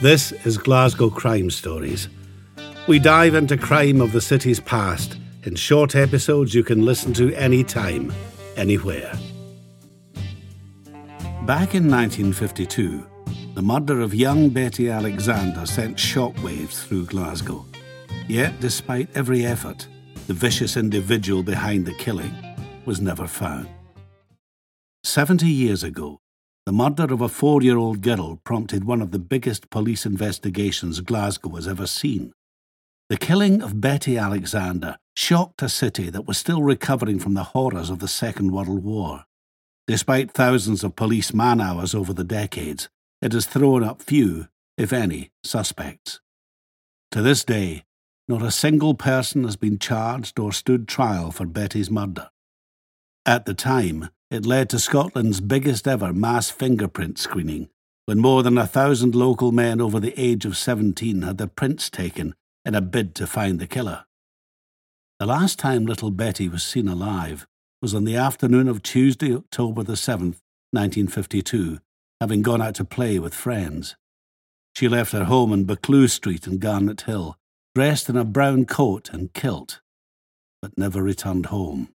This is Glasgow Crime Stories. We dive into crime of the city's past in short episodes you can listen to any time, anywhere. Back in 1952, the murder of young Betty Alexander sent shockwaves through Glasgow. Yet, despite every effort, the vicious individual behind the killing was never found. 70 years ago, the murder of a 4-year-old girl prompted one of the biggest police investigations Glasgow has ever seen. The killing of Betty Alexander shocked a city that was still recovering from the horrors of the Second World War. Despite thousands of police man-hours over the decades, it has thrown up few, if any, suspects. To this day, not a single person has been charged or stood trial for Betty's murder. At the time, it led to Scotland's biggest ever mass fingerprint screening, when more than 1,000 local men over the age of 17 had their prints taken in a bid to find the killer. The last time little Betty was seen alive was on the afternoon of Tuesday, October the 7th, 1952, having gone out to play with friends. She left her home in Buccleuch Street in Garnet Hill, dressed in a brown coat and kilt, but never returned home.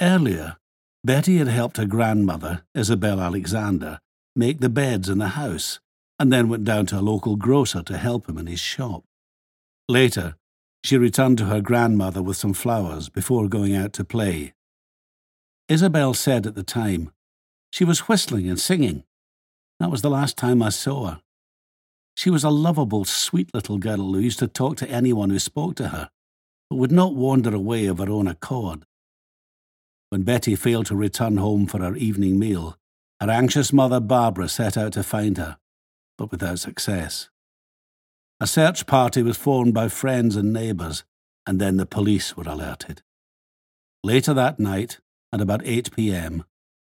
Earlier, Betty had helped her grandmother, Isabel Alexander, make the beds in the house, and then went down to a local grocer to help him in his shop. Later, she returned to her grandmother with some flowers before going out to play. Isabel said at the time, "She was whistling and singing. That was the last time I saw her. She was a lovable, sweet little girl who used to talk to anyone who spoke to her, but would not wander away of her own accord." When Betty failed to return home for her evening meal, her anxious mother Barbara set out to find her, but without success. A search party was formed by friends and neighbours, and then the police were alerted. Later that night, at about 8 p.m,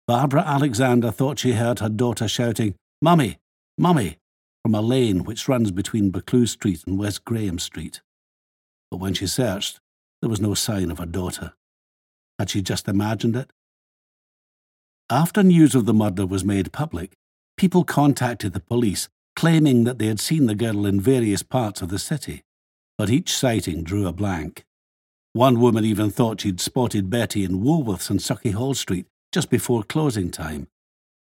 Barbara Alexander thought she heard her daughter shouting, "Mummy, Mummy," from a lane which runs between Buccleuch Street and West Graham Street. But when she searched, there was no sign of her daughter. Had she just imagined it? After news of the murder was made public, people contacted the police, claiming that they had seen the girl in various parts of the city, but each sighting drew a blank. One woman even thought she'd spotted Betty in Woolworths and Sauchiehall Street just before closing time,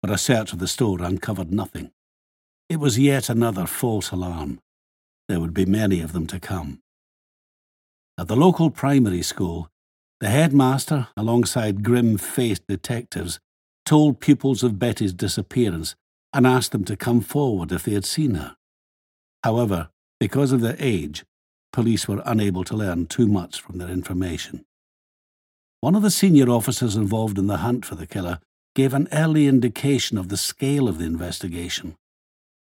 but a search of the store uncovered nothing. It was yet another false alarm. There would be many of them to come. At the local primary school, the headmaster, alongside grim-faced detectives, told pupils of Betty's disappearance and asked them to come forward if they had seen her. However, because of their age, police were unable to learn too much from their information. One of the senior officers involved in the hunt for the killer gave an early indication of the scale of the investigation.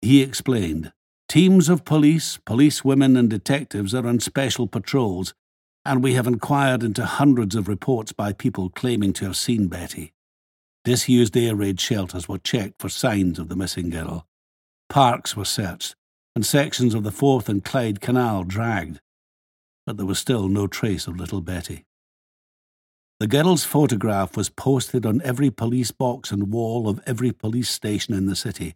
He explained, "Teams of police, policewomen and detectives are on special patrols, and we have inquired into hundreds of reports by people claiming to have seen Betty. Disused air raid shelters were checked for signs of the missing girl. Parks were searched, and sections of the Forth and Clyde Canal dragged. But there was still no trace of little Betty. The girl's photograph was posted on every police box and wall of every police station in the city.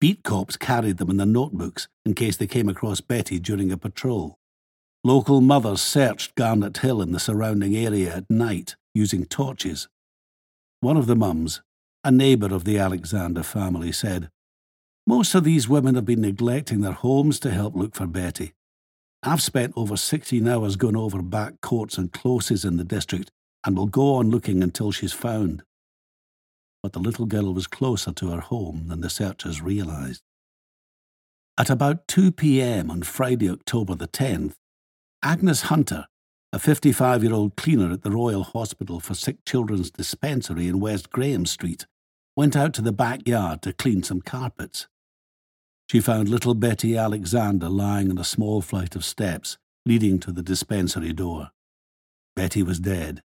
Beat cops carried them in their notebooks in case they came across Betty during a patrol. Local mothers searched Garnet Hill and the surrounding area at night using torches. One of the mums, a neighbour of the Alexander family, said, "Most of these women have been neglecting their homes to help look for Betty. I've spent over 16 hours going over back courts and closes in the district and will go on looking until she's found." But the little girl was closer to her home than the searchers realised. At about 2 p.m. on Friday, October the 10th, Agnes Hunter, a 55-year-old cleaner at the Royal Hospital for Sick Children's Dispensary in West Graham Street, went out to the backyard to clean some carpets. She found little Betty Alexander lying on a small flight of steps leading to the dispensary door. Betty was dead,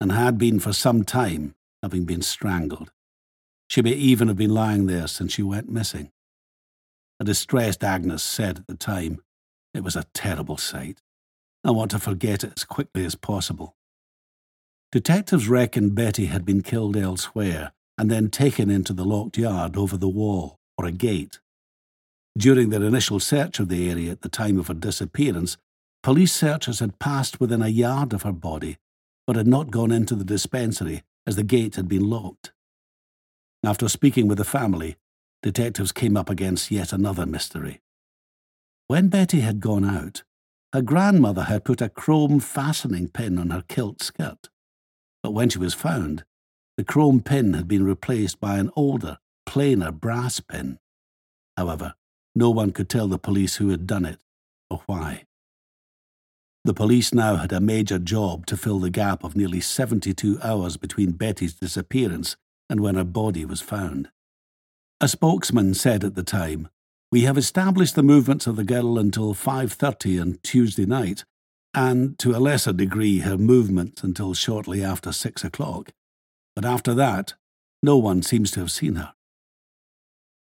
and had been for some time, having been strangled. She may even have been lying there since she went missing. A distressed Agnes said at the time, "It was a terrible sight. I want to forget it as quickly as possible." Detectives reckoned Betty had been killed elsewhere and then taken into the locked yard over the wall or a gate. During their initial search of the area at the time of her disappearance, police searchers had passed within a yard of her body, but had not gone into the dispensary as the gate had been locked. After speaking with the family, detectives came up against yet another mystery. When Betty had gone out, her grandmother had put a chrome fastening pin on her kilt skirt, but when she was found, the chrome pin had been replaced by an older, plainer brass pin. However, no one could tell the police who had done it or why. The police now had a major job to fill the gap of nearly 72 hours between Betty's disappearance and when her body was found. A spokesman said at the time, "We have established the movements of the girl until 5:30 on Tuesday night, and to a lesser degree her movements until shortly after 6 o'clock. But after that, no one seems to have seen her."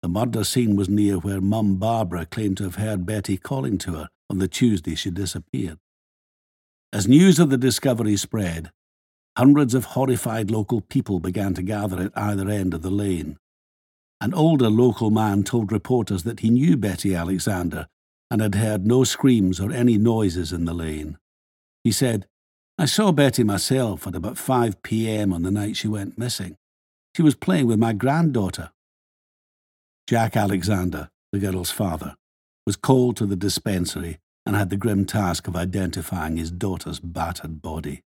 The murder scene was near where Mum Barbara claimed to have heard Betty calling to her on the Tuesday she disappeared. As news of the discovery spread, hundreds of horrified local people began to gather at either end of the lane. An older local man told reporters that he knew Betty Alexander and had heard no screams or any noises in the lane. He said, "I saw Betty myself at about 5 p.m. on the night she went missing. She was playing with my granddaughter." Jack Alexander, the girl's father, was called to the dispensary and had the grim task of identifying his daughter's battered body.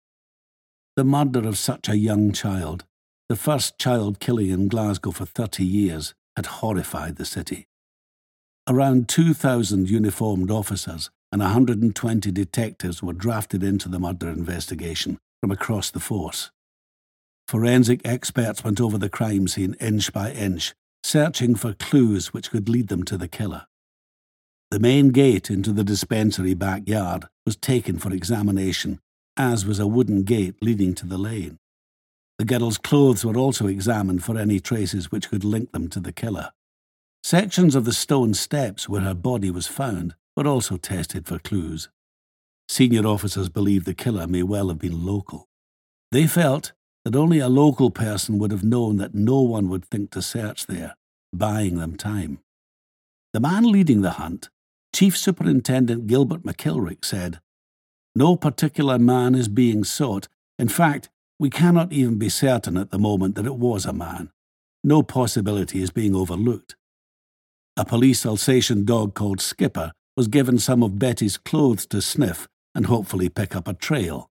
The murder of such a young child, the first child killing in Glasgow for 30 years, had horrified the city. Around 2,000 uniformed officers and 120 detectives were drafted into the murder investigation from across the force. Forensic experts went over the crime scene inch by inch, searching for clues which could lead them to the killer. The main gate into the dispensary backyard was taken for examination, as was a wooden gate leading to the lane. The girl's clothes were also examined for any traces which could link them to the killer. Sections of the stone steps where her body was found were also tested for clues. Senior officers believed the killer may well have been local. They felt that only a local person would have known that no one would think to search there, buying them time. The man leading the hunt, Chief Superintendent Gilbert McKilrick, said, "No particular man is being sought. In fact, we cannot even be certain at the moment that it was a man. No possibility is being overlooked." A police Alsatian dog called Skipper was given some of Betty's clothes to sniff and hopefully pick up a trail,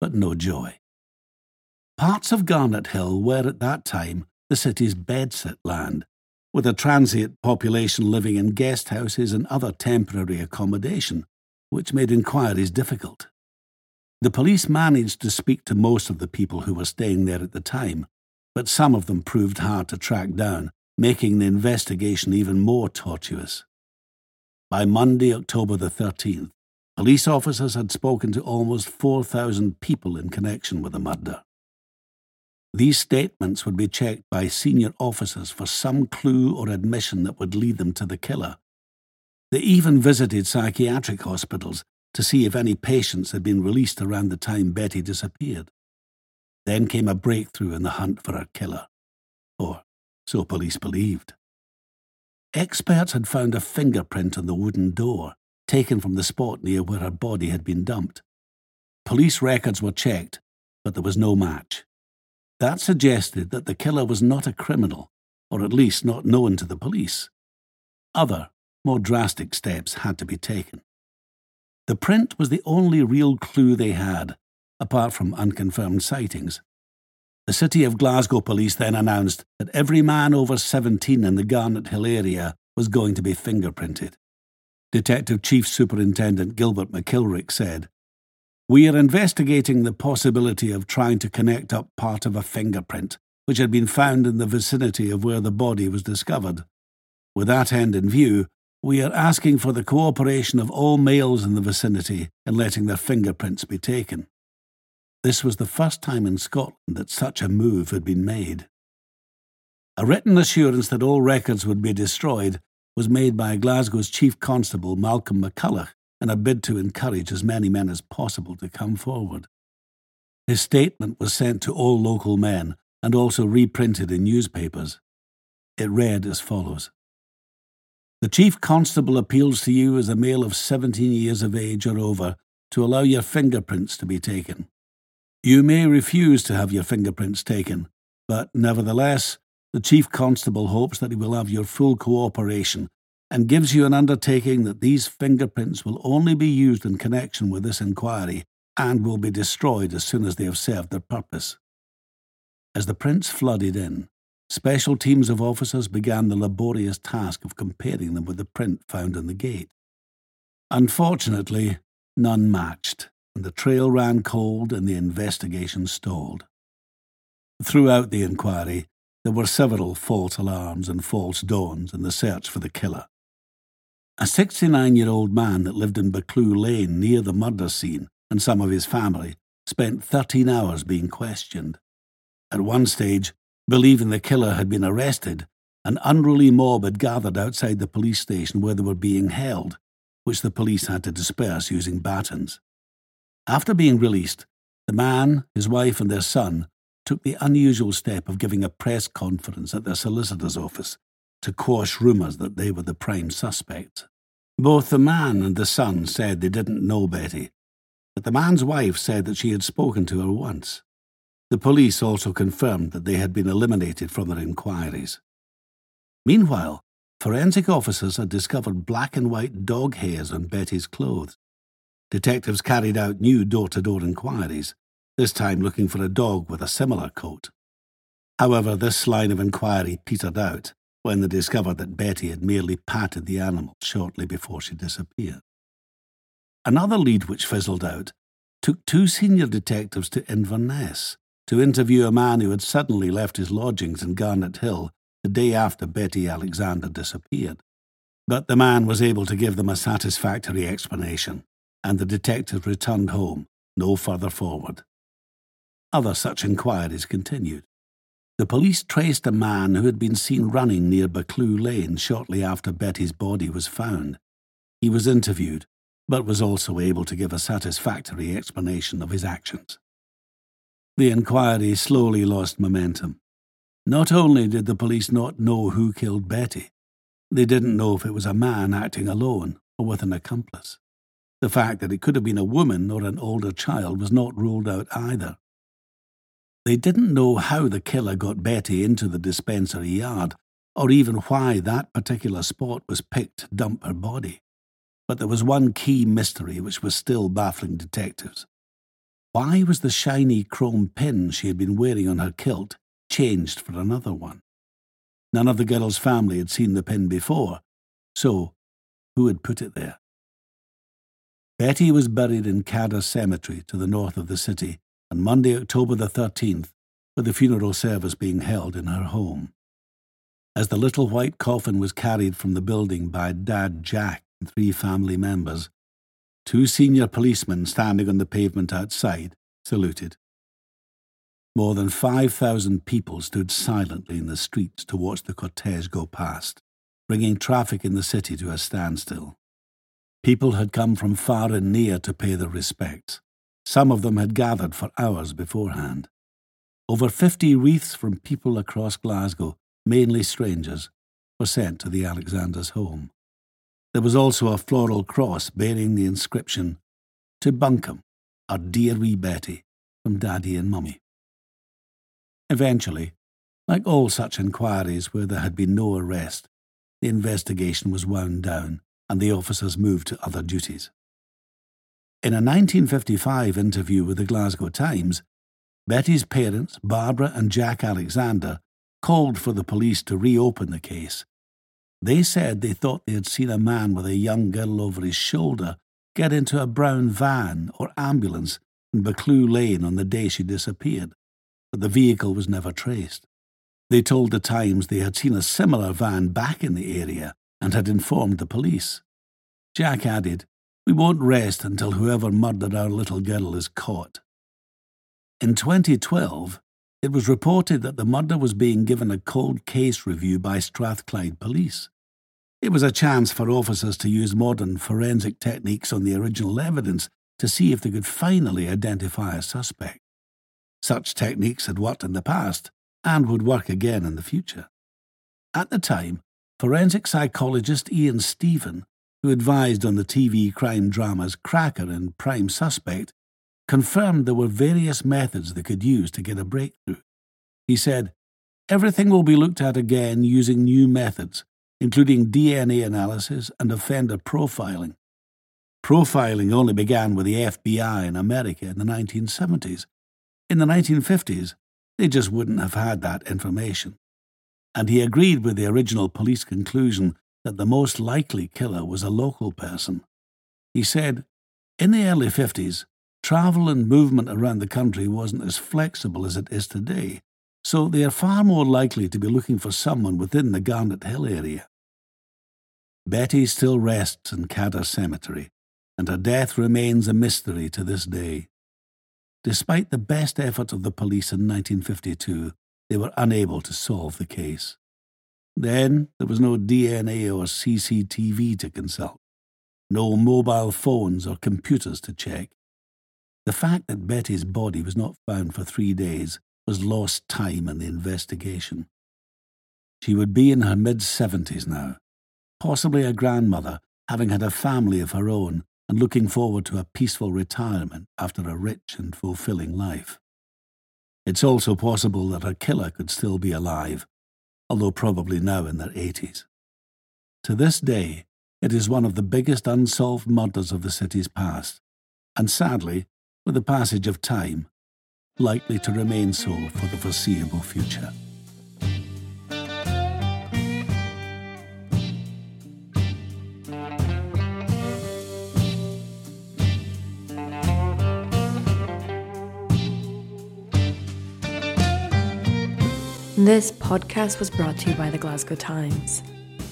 but no joy. Parts of Garnet Hill were at that time the city's bedsit land, with a transient population living in guest houses and other temporary accommodation, which made inquiries difficult. The police managed to speak to most of the people who were staying there at the time, but some of them proved hard to track down, making the investigation even more tortuous. By Monday, October the 13th, police officers had spoken to almost 4,000 people in connection with the murder. These statements would be checked by senior officers for some clue or admission that would lead them to the killer. They even visited psychiatric hospitals to see if any patients had been released around the time Betty disappeared. Then came a breakthrough in the hunt for her killer, or so police believed. Experts had found a fingerprint on the wooden door, taken from the spot near where her body had been dumped. Police records were checked, but there was no match. That suggested that the killer was not a criminal, or at least not known to the police. Other, more drastic steps had to be taken. The print was the only real clue they had, apart from unconfirmed sightings. The City of Glasgow Police then announced that every man over 17 in the Garnet Hill area was going to be fingerprinted. Detective Chief Superintendent Gilbert McKilrick said, "We are investigating the possibility of trying to connect up part of a fingerprint which had been found in the vicinity of where the body was discovered. With that end in view, we are asking for the cooperation of all males in the vicinity in letting their fingerprints be taken." This was the first time in Scotland that such a move had been made. A written assurance that all records would be destroyed was made by Glasgow's Chief Constable Malcolm McCulloch, in a bid to encourage as many men as possible to come forward. His statement was sent to all local men and also reprinted in newspapers. It read as follows. The Chief Constable appeals to you as a male of 17 years of age or over to allow your fingerprints to be taken. You may refuse to have your fingerprints taken, but nevertheless, the Chief Constable hopes that he will have your full cooperation and gives you an undertaking that these fingerprints will only be used in connection with this inquiry and will be destroyed as soon as they have served their purpose." As the prints flooded in, special teams of officers began the laborious task of comparing them with the print found on the gate. Unfortunately, none matched, and the trail ran cold and the investigation stalled. Throughout the inquiry, there were several false alarms and false dawns in the search for the killer. A 69-year-old man that lived in Buccleuch Lane near the murder scene and some of his family spent 13 hours being questioned. At one stage, believing the killer had been arrested, an unruly mob had gathered outside the police station where they were being held, which the police had to disperse using batons. After being released, the man, his wife and their son took the unusual step of giving a press conference at their solicitor's office to quash rumours that they were the prime suspect. Both the man and the son said they didn't know Betty, but the man's wife said that she had spoken to her once. The police also confirmed that they had been eliminated from their inquiries. Meanwhile, forensic officers had discovered black and white dog hairs on Betty's clothes. Detectives carried out new door-to-door inquiries, this time looking for a dog with a similar coat. However, this line of inquiry petered out when they discovered that Betty had merely patted the animal shortly before she disappeared. Another lead which fizzled out took 2 senior detectives to Inverness to interview a man who had suddenly left his lodgings in Garnet Hill the day after Betty Alexander disappeared. But the man was able to give them a satisfactory explanation, and the detective returned home, no further forward. Other such inquiries continued. The police traced a man who had been seen running near Buccleuch Lane shortly after Betty's body was found. He was interviewed, but was also able to give a satisfactory explanation of his actions. The inquiry slowly lost momentum. Not only did the police not know who killed Betty, they didn't know if it was a man acting alone or with an accomplice. The fact that it could have been a woman or an older child was not ruled out either. They didn't know how the killer got Betty into the dispensary yard, or even why that particular spot was picked to dump her body. But there was one key mystery which was still baffling detectives. Why was the shiny chrome pin she had been wearing on her kilt changed for another one? None of the girl's family had seen the pin before, so who had put it there? Betty was buried in Cadder Cemetery to the north of the city on Monday, October the 13th, with the funeral service being held in her home. As the little white coffin was carried from the building by Dad Jack and 3 family members, 2 senior policemen standing on the pavement outside saluted. More than 5,000 people stood silently in the streets to watch the cortege go past, bringing traffic in the city to a standstill. People had come from far and near to pay their respects. Some of them had gathered for hours beforehand. Over 50 wreaths from people across Glasgow, mainly strangers, were sent to the Alexanders' home. There was also a floral cross bearing the inscription, "To Buncombe, our dear wee Betty, from Daddy and Mummy." Eventually, like all such inquiries where there had been no arrest, the investigation was wound down and the officers moved to other duties. In a 1955 interview with the Glasgow Times, Betty's parents, Barbara and Jack Alexander, called for the police to reopen the case. They said they thought they had seen a man with a young girl over his shoulder get into a brown van or ambulance in Buccleuch Lane on the day she disappeared, but the vehicle was never traced. They told the Times they had seen a similar van back in the area and had informed the police. Jack added, "We won't rest until whoever murdered our little girl is caught." In 2012, it was reported that the murder was being given a cold case review by Strathclyde Police. It was a chance for officers to use modern forensic techniques on the original evidence to see if they could finally identify a suspect. Such techniques had worked in the past and would work again in the future. At the time, Forensic psychologist Ian Stephen, who advised on the TV crime dramas Cracker and Prime Suspect, confirmed there were various methods they could use to get a breakthrough. He said, "Everything will be looked at again using new methods, including DNA analysis and offender profiling." Profiling only began with the FBI in America in the 1970s. In the 1950s, they just wouldn't have had that information. And he agreed with the original police conclusion that the most likely killer was a local person. He said, "In the early 50s, travel and movement around the country wasn't as flexible as it is today, so they are far more likely to be looking for someone within the Garnet Hill area." Betty still rests in Cadder Cemetery, and her death remains a mystery to this day. Despite the best effort of the police in 1952, they were unable to solve the case. Then there was no DNA or CCTV to consult, no mobile phones or computers to check. The fact that Betty's body was not found for 3 days was lost time in the investigation. She would be in her mid-70s now, possibly a grandmother, having had a family of her own and looking forward to a peaceful retirement after a rich and fulfilling life. It's also possible that her killer could still be alive, although probably now in their 80s. To this day, it is one of the biggest unsolved murders of the city's past, and sadly, with the passage of time, likely to remain so for the foreseeable future. This podcast was brought to you by the Glasgow Times.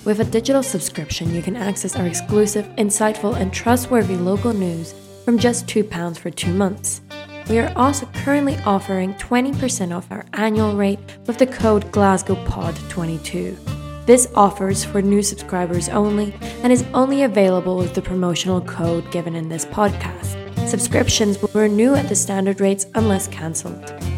With a digital subscription, you can access our exclusive, insightful, and trustworthy local news from just £2 for 2 months. We are also currently offering 20% off our annual rate with the code GlasgowPod22. This offer is for new subscribers only and is only available with the promotional code given in this podcast. Subscriptions will renew at the standard rates unless cancelled.